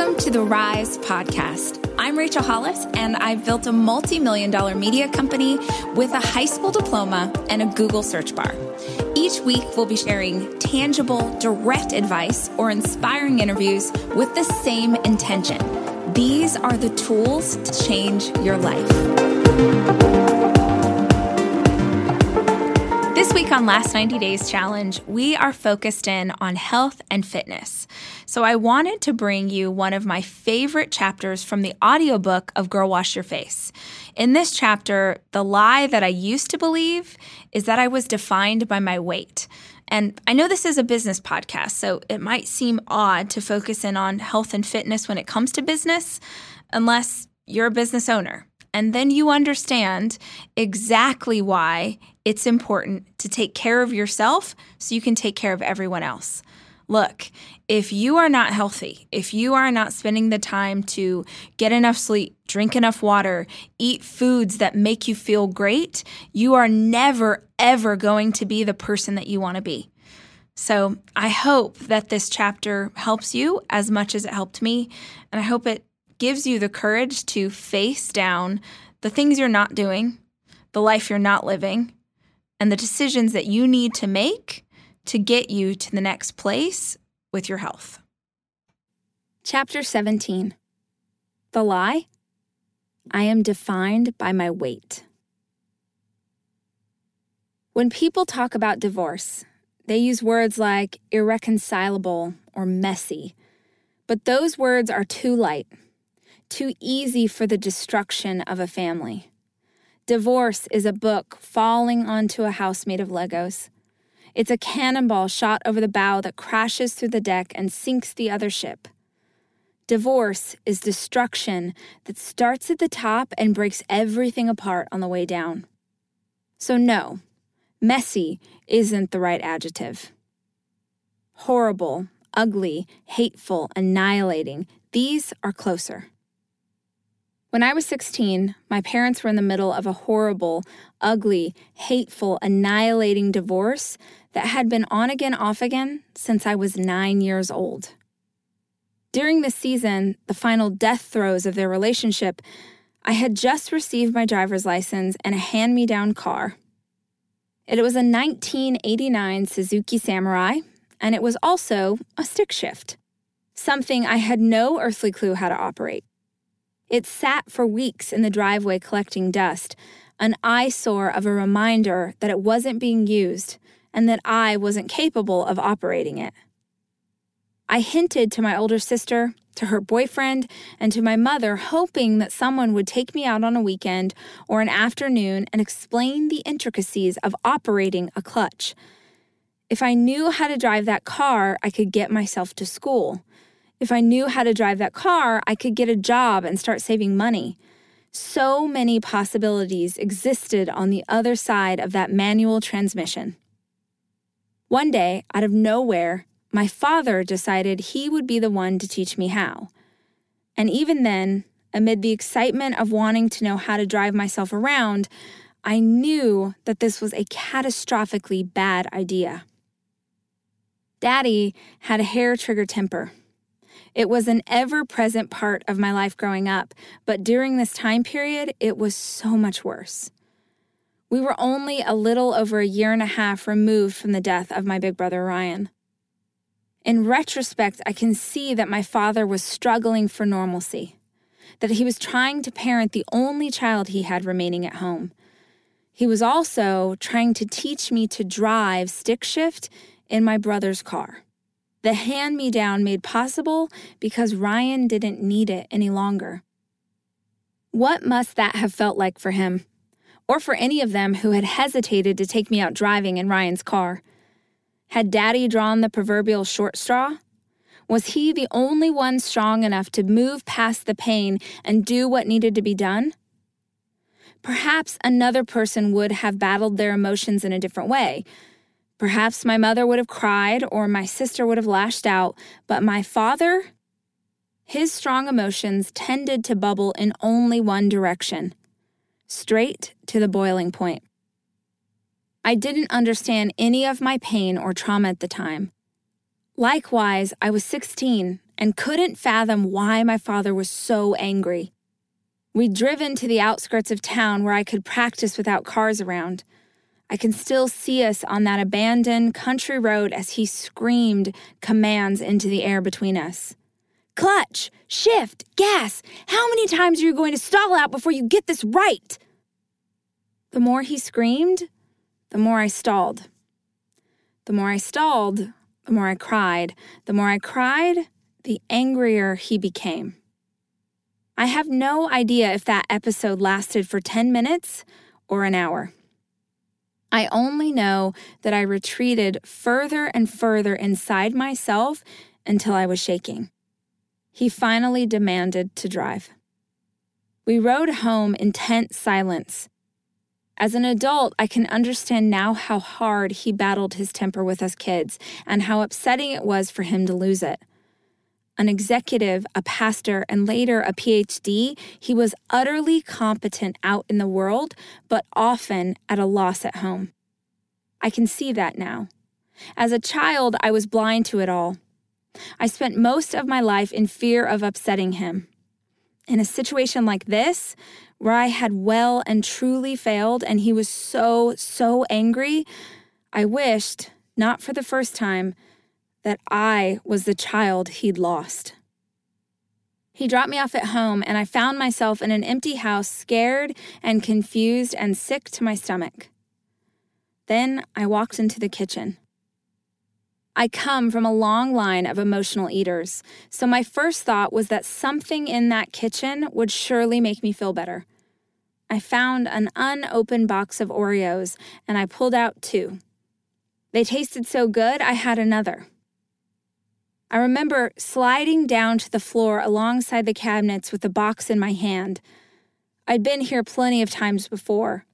Welcome to the Rise Podcast. I'm Rachel Hollis, and I've built a multi-million-dollar media company with a high school diploma and a Google search bar. Each week, we'll be sharing tangible, direct advice or inspiring interviews with the same intention. These are the tools to change your life. This week on Last 90 Days Challenge, we are focused in on health and fitness. So I wanted to bring you one of my favorite chapters from the audiobook of Girl, Wash Your Face. In this chapter, the lie that I used to believe is that I was defined by my weight. And I know this is a business podcast, so it might seem odd to focus in on health and fitness when it comes to business, unless you're a business owner. And then you understand exactly why it's important to take care of yourself so you can take care of everyone else. Look, if you are not healthy, if you are not spending the time to get enough sleep, drink enough water, eat foods that make you feel great, you are never, ever going to be the person that you want to be. So I hope that this chapter helps you as much as it helped me, and I hope it gives you the courage to face down the things you're not doing, the life you're not living, and the decisions that you need to make to get you to the next place with your health. Chapter 17, The Lie, I Am Defined by My Weight. When people talk about divorce, they use words like irreconcilable or messy, but those words are too light, too easy for the destruction of a family. Divorce is a book falling onto a house made of Legos. It's a cannonball shot over the bow that crashes through the deck and sinks the other ship. Divorce is destruction that starts at the top and breaks everything apart on the way down. So no, messy isn't the right adjective. Horrible, ugly, hateful, annihilating, these are closer. When I was 16, my parents were in the middle of a horrible, ugly, hateful, annihilating divorce that had been on again, off again since I was 9 years old. During this season, the final death throes of their relationship, I had just received my driver's license and a hand-me-down car. It was a 1989 Suzuki Samurai, and it was also a stick shift, something I had no earthly clue how to operate. It sat for weeks in the driveway collecting dust, an eyesore of a reminder that it wasn't being used and that I wasn't capable of operating it. I hinted to my older sister, to her boyfriend, and to my mother, hoping that someone would take me out on a weekend or an afternoon and explain the intricacies of operating a clutch. If I knew how to drive that car, I could get myself to school. If I knew how to drive that car, I could get a job and start saving money. So many possibilities existed on the other side of that manual transmission. One day, out of nowhere, my father decided he would be the one to teach me how. And even then, amid the excitement of wanting to know how to drive myself around, I knew that this was a catastrophically bad idea. Daddy had a hair-trigger temper. It was an ever-present part of my life growing up, but during this time period, it was so much worse. We were only a little over a year and a half removed from the death of my big brother, Ryan. In retrospect, I can see that my father was struggling for normalcy, that he was trying to parent the only child he had remaining at home. He was also trying to teach me to drive stick shift in my brother's car. The hand-me-down made possible because Ryan didn't need it any longer. What must that have felt like for him, or for any of them who had hesitated to take me out driving in Ryan's car? Had Daddy drawn the proverbial short straw? Was he the only one strong enough to move past the pain and do what needed to be done? Perhaps another person would have battled their emotions in a different way. Perhaps my mother would have cried or my sister would have lashed out, but my father, his strong emotions tended to bubble in only one direction, straight to the boiling point. I didn't understand any of my pain or trauma at the time. Likewise, I was 16 and couldn't fathom why my father was so angry. We'd driven to the outskirts of town where I could practice without cars around. I can still see us on that abandoned country road as he screamed commands into the air between us. Clutch, shift, gas. How many times are you going to stall out before you get this right? The more he screamed, the more I stalled. The more I stalled, the more I cried. The more I cried, the angrier he became. I have no idea if that episode lasted for 10 minutes or an hour. I only know that I retreated further and further inside myself until I was shaking. He finally demanded to drive. We rode home in tense silence. As an adult, I can understand now how hard he battled his temper with us kids and how upsetting it was for him to lose it. An executive, a pastor, and later a PhD, he was utterly competent out in the world, but often at a loss at home. I can see that now. As a child, I was blind to it all. I spent most of my life in fear of upsetting him. In a situation like this, where I had well and truly failed and he was so angry, I wished, not for the first time, that I was the child he'd lost. He dropped me off at home, and I found myself in an empty house, scared and confused and sick to my stomach. Then I walked into the kitchen. I come from a long line of emotional eaters, so my first thought was that something in that kitchen would surely make me feel better. I found an unopened box of Oreos, and I pulled out 2. They tasted so good, I had another. I remember sliding down to the floor alongside the cabinets with the box in my hand. I'd been here plenty of times before.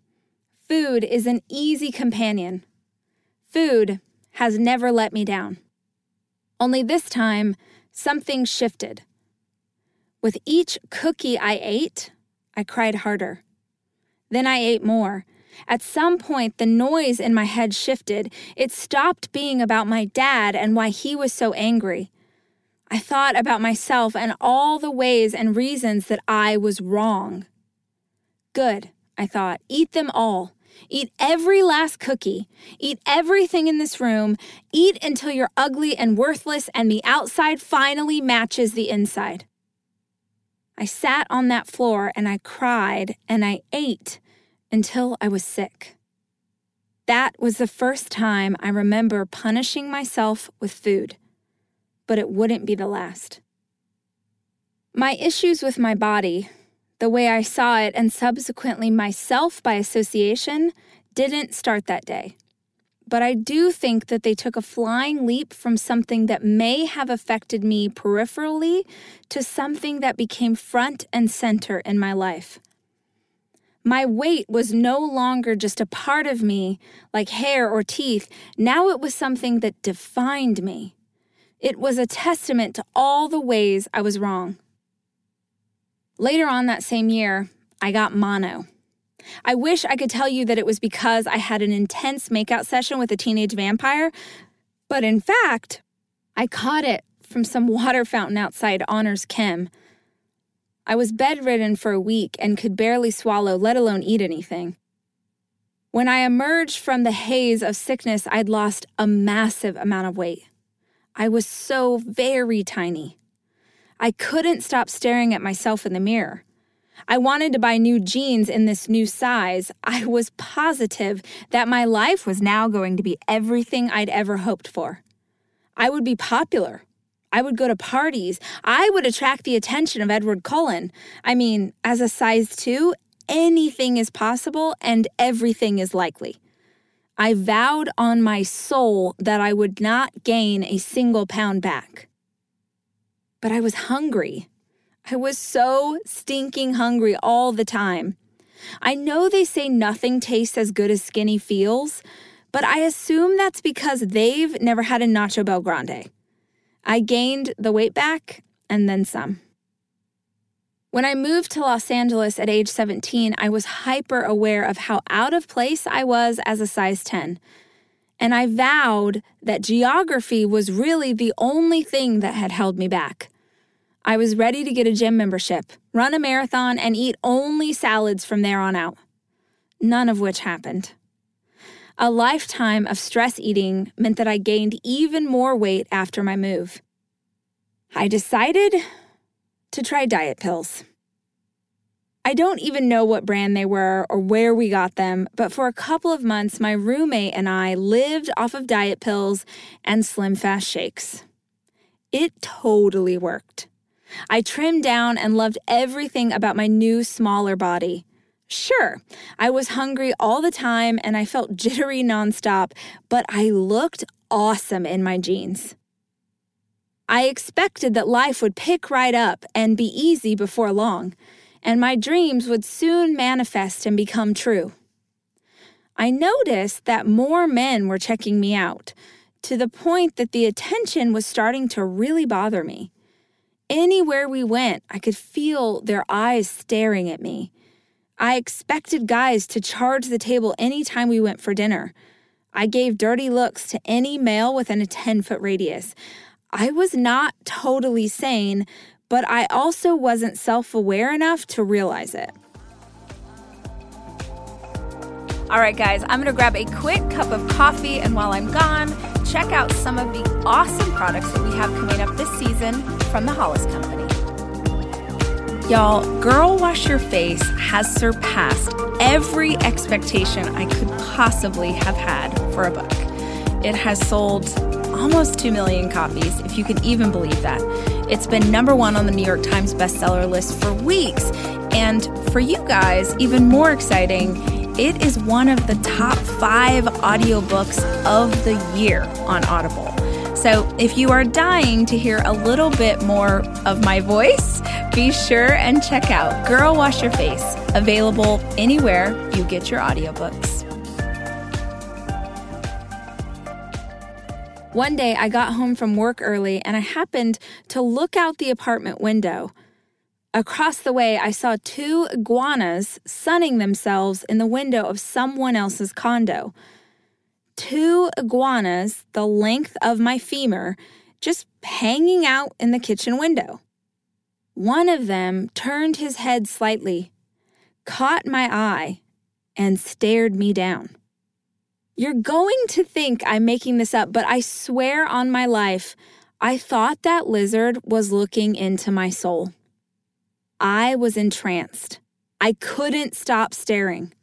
Food is an easy companion. Food has never let me down. Only this time, something shifted. With each cookie I ate, I cried harder. Then I ate more. At some point, the noise in my head shifted. It stopped being about my dad and why he was so angry. I thought about myself and all the ways and reasons that I was wrong. Good, I thought. Eat them all. Eat every last cookie. Eat everything in this room. Eat until you're ugly and worthless and the outside finally matches the inside. I sat on that floor and I cried and I ate until I was sick. That was the first time I remember punishing myself with food, but it wouldn't be the last. My issues with my body, the way I saw it and subsequently myself by association, didn't start that day. But I do think that they took a flying leap from something that may have affected me peripherally to something that became front and center in my life. My weight was no longer just a part of me, like hair or teeth. Now it was something that defined me. It was a testament to all the ways I was wrong. Later on that same year, I got mono. I wish I could tell you that it was because I had an intense makeout session with a teenage vampire, but in fact, I caught it from some water fountain outside Honors Chem. I was bedridden for a week and could barely swallow, let alone eat anything. When I emerged from the haze of sickness, I'd lost a massive amount of weight. I was so very tiny. I couldn't stop staring at myself in the mirror. I wanted to buy new jeans in this new size. I was positive that my life was now going to be everything I'd ever hoped for. I would be popular. I would go to parties. I would attract the attention of Edward Cullen. I mean, as a size 2, anything is possible and everything is likely. I vowed on my soul that I would not gain a single pound back. But I was hungry. I was so stinking hungry all the time. I know they say nothing tastes as good as skinny feels, but I assume that's because they've never had a Nacho BelGrande. I gained the weight back and then some. When I moved to Los Angeles at age 17, I was hyper aware of how out of place I was as a size 10. And I vowed that geography was really the only thing that had held me back. I was ready to get a gym membership, run a marathon, and eat only salads from there on out. None of which happened. A lifetime of stress eating meant that I gained even more weight after my move. I decided to try diet pills. I don't even know what brand they were or where we got them, but for a couple of months, my roommate and I lived off of diet pills and SlimFast shakes. It totally worked. I trimmed down and loved everything about my new, smaller body. Sure, I was hungry all the time and I felt jittery nonstop, but I looked awesome in my jeans. I expected that life would pick right up and be easy before long, and my dreams would soon manifest and become true. I noticed that more men were checking me out, to the point that the attention was starting to really bother me. Anywhere we went, I could feel their eyes staring at me. I expected guys to charge the table anytime we went for dinner. I gave dirty looks to any male within a 10-foot radius. I was not totally sane, but I also wasn't self-aware enough to realize it. All right, guys, I'm going to grab a quick cup of coffee, and while I'm gone, check out some of the awesome products that we have coming up this season from the Hollis Company. Y'all, Girl, Wash Your Face has surpassed every expectation I could possibly have had for a book. It has sold almost 2 million copies, if you can even believe that. It's been #1 on the New York Times bestseller list for weeks. And for you guys, even more exciting, it is one of the top 5 audiobooks of the year on Audible. So if you are dying to hear a little bit more of my voice, be sure and check out Girl, Wash Your Face, available anywhere you get your audiobooks. One day I got home from work early and I happened to look out the apartment window. Across the way, I saw 2 iguanas sunning themselves in the window of someone else's condo. 2 iguanas, the length of my femur, just hanging out in the kitchen window. One of them turned his head slightly, caught my eye, and stared me down. You're going to think I'm making this up, but I swear on my life, I thought that lizard was looking into my soul. I was entranced. I couldn't stop staring.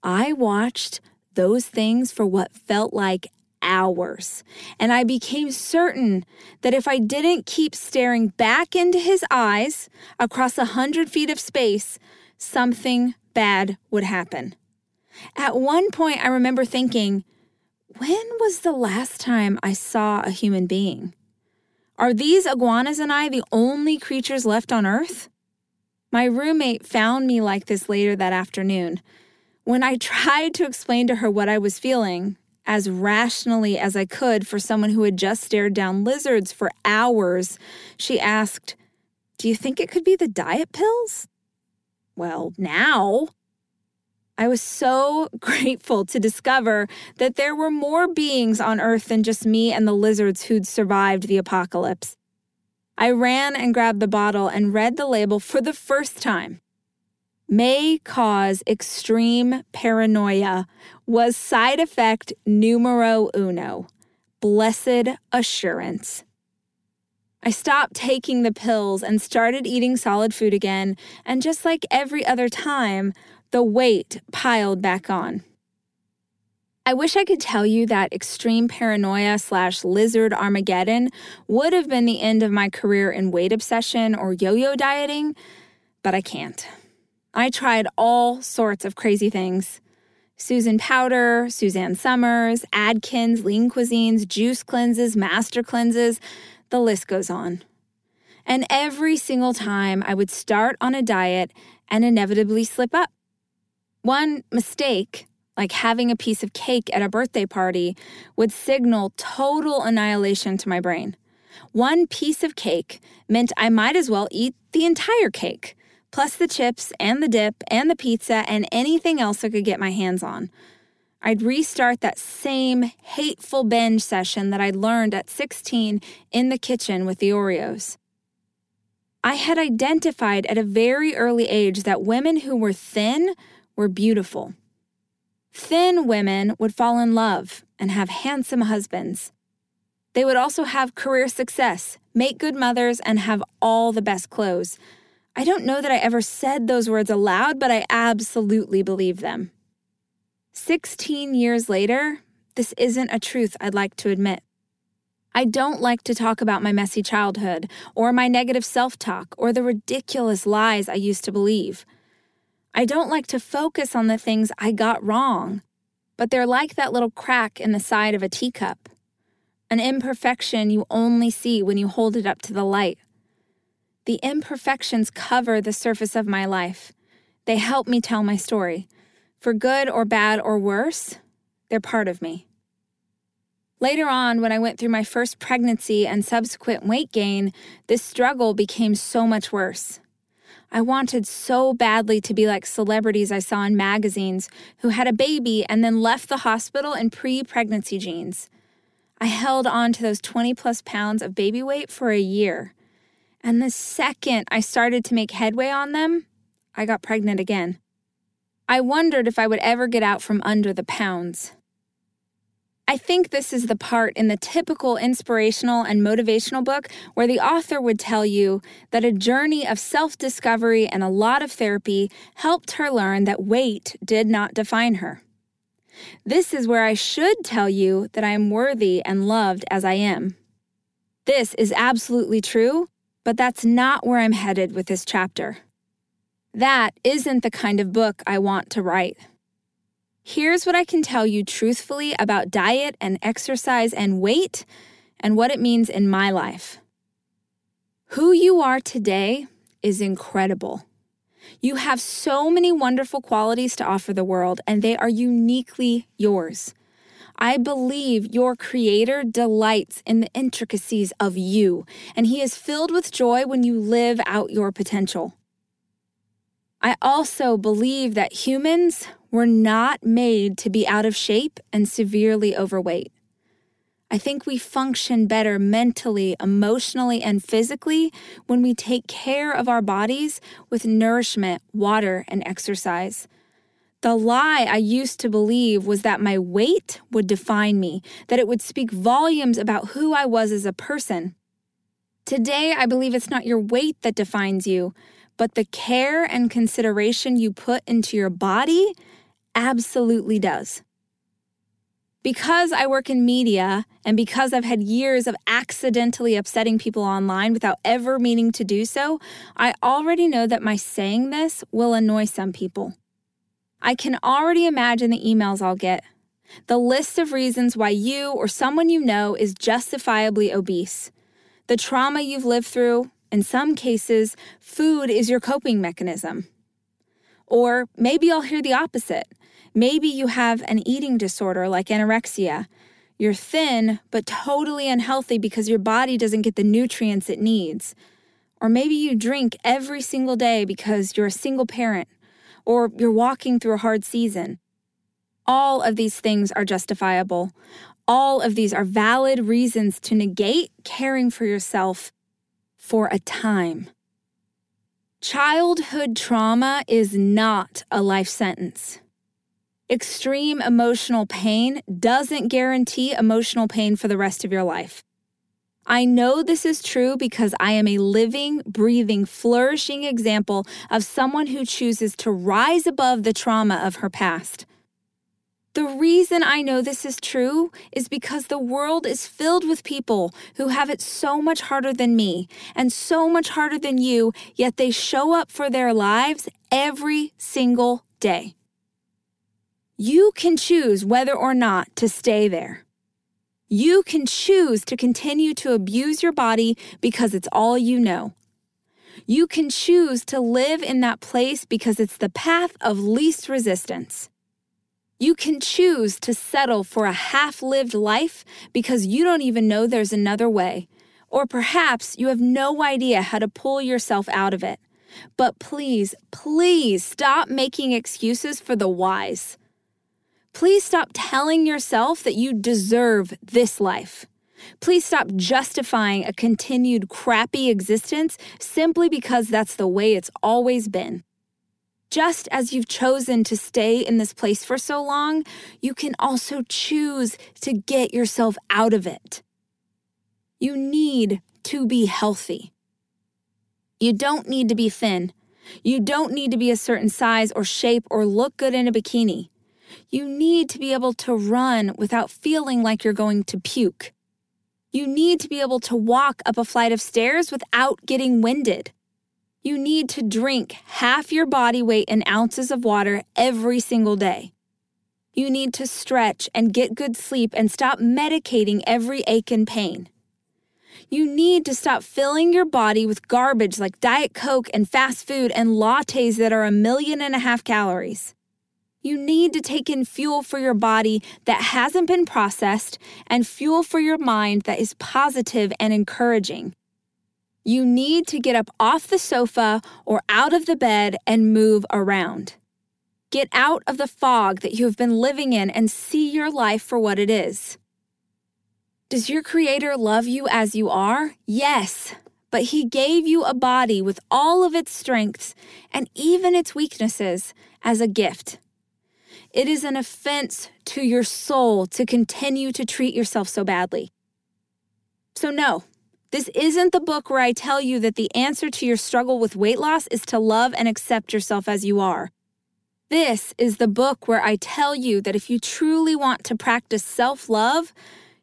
I watched those things for what felt like hours, and I became certain that if I didn't keep staring back into his eyes across 100 feet of space, something bad would happen. At one point, I remember thinking, when was the last time I saw a human being? Are these iguanas and I the only creatures left on Earth? My roommate found me like this later that afternoon. When I tried to explain to her what I was feeling, as rationally as I could for someone who had just stared down lizards for hours, she asked, "Do you think it could be the diet pills?" Well, now. I was so grateful to discover that there were more beings on Earth than just me and the lizards who'd survived the apocalypse. I ran and grabbed the bottle and read the label for the first time. May cause extreme paranoia, was side effect numero 1, blessed assurance. I stopped taking the pills and started eating solid food again, and just like every other time, the weight piled back on. I wish I could tell you that extreme paranoia / lizard Armageddon would have been the end of my career in weight obsession or yo-yo dieting, but I can't. I tried all sorts of crazy things. Susan Powder, Suzanne Summers, Atkins, Lean Cuisines, juice cleanses, master cleanses, the list goes on. And every single time I would start on a diet and inevitably slip up. One mistake, like having a piece of cake at a birthday party, would signal total annihilation to my brain. One piece of cake meant I might as well eat the entire cake, plus the chips and the dip and the pizza and anything else I could get my hands on. I'd restart that same hateful binge session that I'd learned at 16 in the kitchen with the Oreos. I had identified at a very early age that women who were thin were beautiful. Thin women would fall in love and have handsome husbands. They would also have career success, make good mothers, and have all the best clothes. I don't know that I ever said those words aloud, but I absolutely believe them. 16 years later, this isn't a truth I'd like to admit. I don't like to talk about my messy childhood or my negative self-talk or the ridiculous lies I used to believe. I don't like to focus on the things I got wrong, but they're like that little crack in the side of a teacup, an imperfection you only see when you hold it up to the light. The imperfections cover the surface of my life. They help me tell my story. For good or bad or worse, they're part of me. Later on, when I went through my first pregnancy and subsequent weight gain, this struggle became so much worse. I wanted so badly to be like celebrities I saw in magazines who had a baby and then left the hospital in pre-pregnancy jeans. I held on to those 20-plus pounds of baby weight for a year. And the second I started to make headway on them, I got pregnant again. I wondered if I would ever get out from under the pounds. I think this is the part in the typical inspirational and motivational book where the author would tell you that a journey of self-discovery and a lot of therapy helped her learn that weight did not define her. This is where I should tell you that I am worthy and loved as I am. This is absolutely true, but that's not where I'm headed with this chapter. That isn't the kind of book I want to write. Here's what I can tell you truthfully about diet and exercise and weight and what it means in my life. Who you are today is incredible. You have so many wonderful qualities to offer the world, and they are uniquely yours. I believe your Creator delights in the intricacies of you, and He is filled with joy when you live out your potential. I also believe that humans were not made to be out of shape and severely overweight. I think we function better mentally, emotionally, and physically when we take care of our bodies with nourishment, water, and exercise. The lie I used to believe was that my weight would define me, that it would speak volumes about who I was as a person. Today, I believe it's not your weight that defines you, but the care and consideration you put into your body absolutely does. Because I work in media and because I've had years of accidentally upsetting people online without ever meaning to do so, I already know that my saying this will annoy some people. I can already imagine the emails I'll get, the list of reasons why you or someone you know is justifiably obese, the trauma you've lived through. In some cases, food is your coping mechanism. Or maybe I'll hear the opposite. Maybe you have an eating disorder like anorexia. You're thin, but totally unhealthy because your body doesn't get the nutrients it needs. Or maybe you drink every single day because you're a single parent, or you're walking through a hard season. All of these things are justifiable. All of these are valid reasons to negate caring for yourself for a time. Childhood trauma is not a life sentence. Extreme emotional pain doesn't guarantee emotional pain for the rest of your life. I know this is true because I am a living, breathing, flourishing example of someone who chooses to rise above the trauma of her past. The reason I know this is true is because the world is filled with people who have it so much harder than me and so much harder than you, yet they show up for their lives every single day. You can choose whether or not to stay there. You can choose to continue to abuse your body because it's all you know. You can choose to live in that place because it's the path of least resistance. You can choose to settle for a half-lived life because you don't even know there's another way, or perhaps you have no idea how to pull yourself out of it. But please, please stop making excuses for the whys. Please stop telling yourself that you deserve this life. Please stop justifying a continued crappy existence simply because that's the way it's always been. Just as you've chosen to stay in this place for so long, you can also choose to get yourself out of it. You need to be healthy. You don't need to be thin. You don't need to be a certain size or shape or look good in a bikini. You need to be able to run without feeling like you're going to puke. You need to be able to walk up a flight of stairs without getting winded. You need to drink half your body weight in ounces of water every single day. You need to stretch and get good sleep and stop medicating every ache and pain. You need to stop filling your body with garbage like Diet Coke and fast food and lattes that are 1.5 million calories. You need to take in fuel for your body that hasn't been processed and fuel for your mind that is positive and encouraging. You need to get up off the sofa or out of the bed and move around. Get out of the fog that you have been living in and see your life for what it is. Does your Creator love you as you are? Yes, but He gave you a body with all of its strengths and even its weaknesses as a gift. It is an offense to your soul to continue to treat yourself so badly. So no. This isn't the book where I tell you that the answer to your struggle with weight loss is to love and accept yourself as you are. This is the book where I tell you that if you truly want to practice self-love,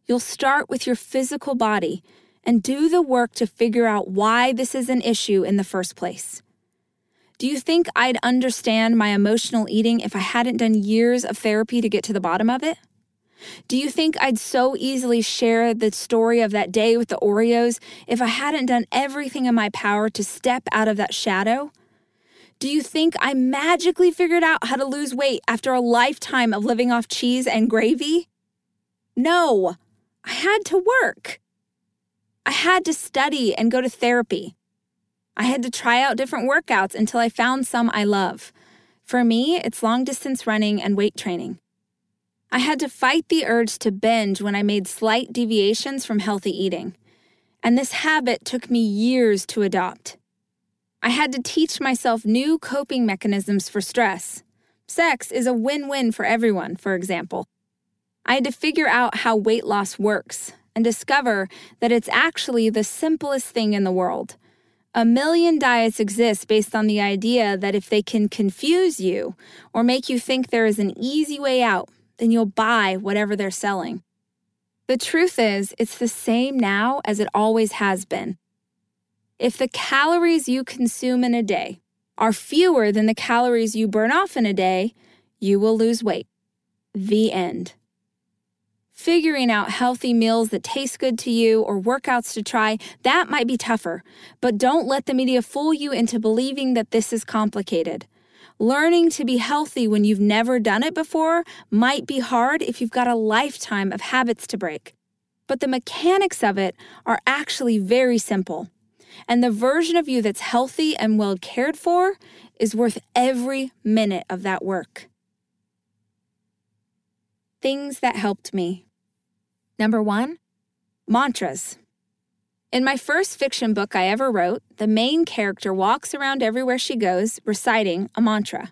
you'll start with your physical body and do the work to figure out why this is an issue in the first place. Do you think I'd understand my emotional eating if I hadn't done years of therapy to get to the bottom of it? Do you think I'd so easily share the story of that day with the Oreos if I hadn't done everything in my power to step out of that shadow? Do you think I magically figured out how to lose weight after a lifetime of living off cheese and gravy? No, I had to work. I had to study and go to therapy. I had to try out different workouts until I found some I love. For me, it's long-distance running and weight training. I had to fight the urge to binge when I made slight deviations from healthy eating, and this habit took me years to adopt. I had to teach myself new coping mechanisms for stress. Sex is a win-win for everyone, for example. I had to figure out how weight loss works and discover that it's actually the simplest thing in the world. 1 million diets exist based on the idea that if they can confuse you or make you think there is an easy way out, then you'll buy whatever they're selling. The truth is, it's the same now as it always has been. If the calories you consume in a day are fewer than the calories you burn off in a day, you will lose weight. The end. Figuring out healthy meals that taste good to you or workouts to try, that might be tougher, but don't let the media fool you into believing that this is complicated. Learning to be healthy when you've never done it before might be hard if you've got a lifetime of habits to break. But the mechanics of it are actually very simple. And the version of you that's healthy and well cared for is worth every minute of that work. Things that helped me. 1, mantras. In my first fiction book I ever wrote, the main character walks around everywhere she goes, reciting a mantra.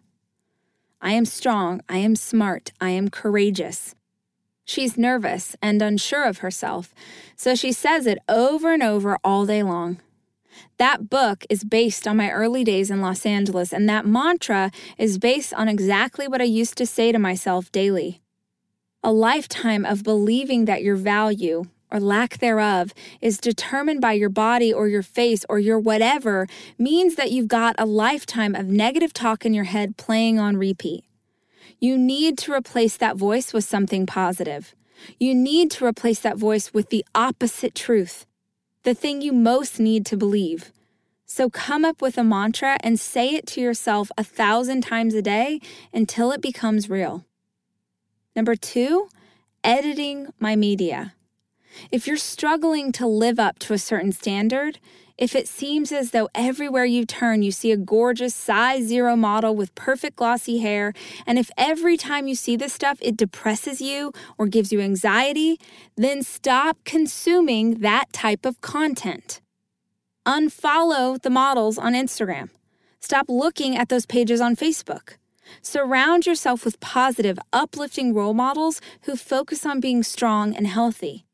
I am strong, I am smart, I am courageous. She's nervous and unsure of herself, so she says it over and over all day long. That book is based on my early days in Los Angeles, and that mantra is based on exactly what I used to say to myself daily. A lifetime of believing that your value, or lack thereof, is determined by your body or your face or your whatever means that you've got a lifetime of negative talk in your head playing on repeat. You need to replace that voice with something positive. You need to replace that voice with the opposite truth, the thing you most need to believe. So come up with a mantra and say it to yourself 1,000 times a day until it becomes real. 2, editing my media. If you're struggling to live up to a certain standard, if it seems as though everywhere you turn you see a gorgeous size zero model with perfect glossy hair, and if every time you see this stuff it depresses you or gives you anxiety, then stop consuming that type of content. Unfollow the models on Instagram. Stop looking at those pages on Facebook. Surround yourself with positive, uplifting role models who focus on being strong and healthy.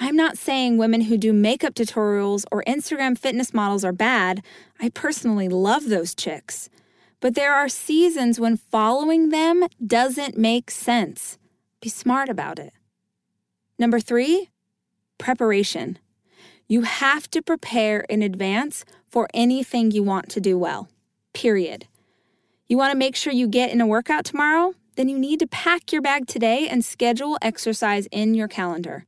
I'm not saying women who do makeup tutorials or Instagram fitness models are bad. I personally love those chicks. But there are seasons when following them doesn't make sense. Be smart about it. 3, preparation. You have to prepare in advance for anything you want to do well, period. You want to make sure you get in a workout tomorrow? Then you need to pack your bag today and schedule exercise in your calendar.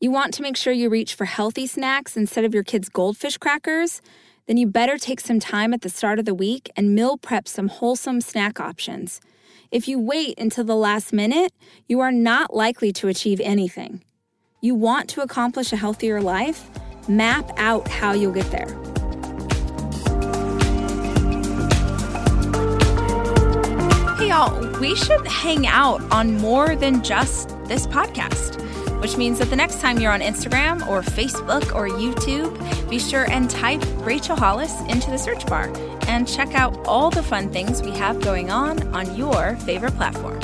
You want to make sure you reach for healthy snacks instead of your kids' goldfish crackers? Then you better take some time at the start of the week and meal prep some wholesome snack options. If you wait until the last minute, you are not likely to achieve anything. You want to accomplish a healthier life? Map out how you'll get there. Hey, y'all, we should hang out on more than just this podcast, which means that the next time you're on Instagram or Facebook or YouTube, be sure and type Rachel Hollis into the search bar and check out all the fun things we have going on your favorite platform.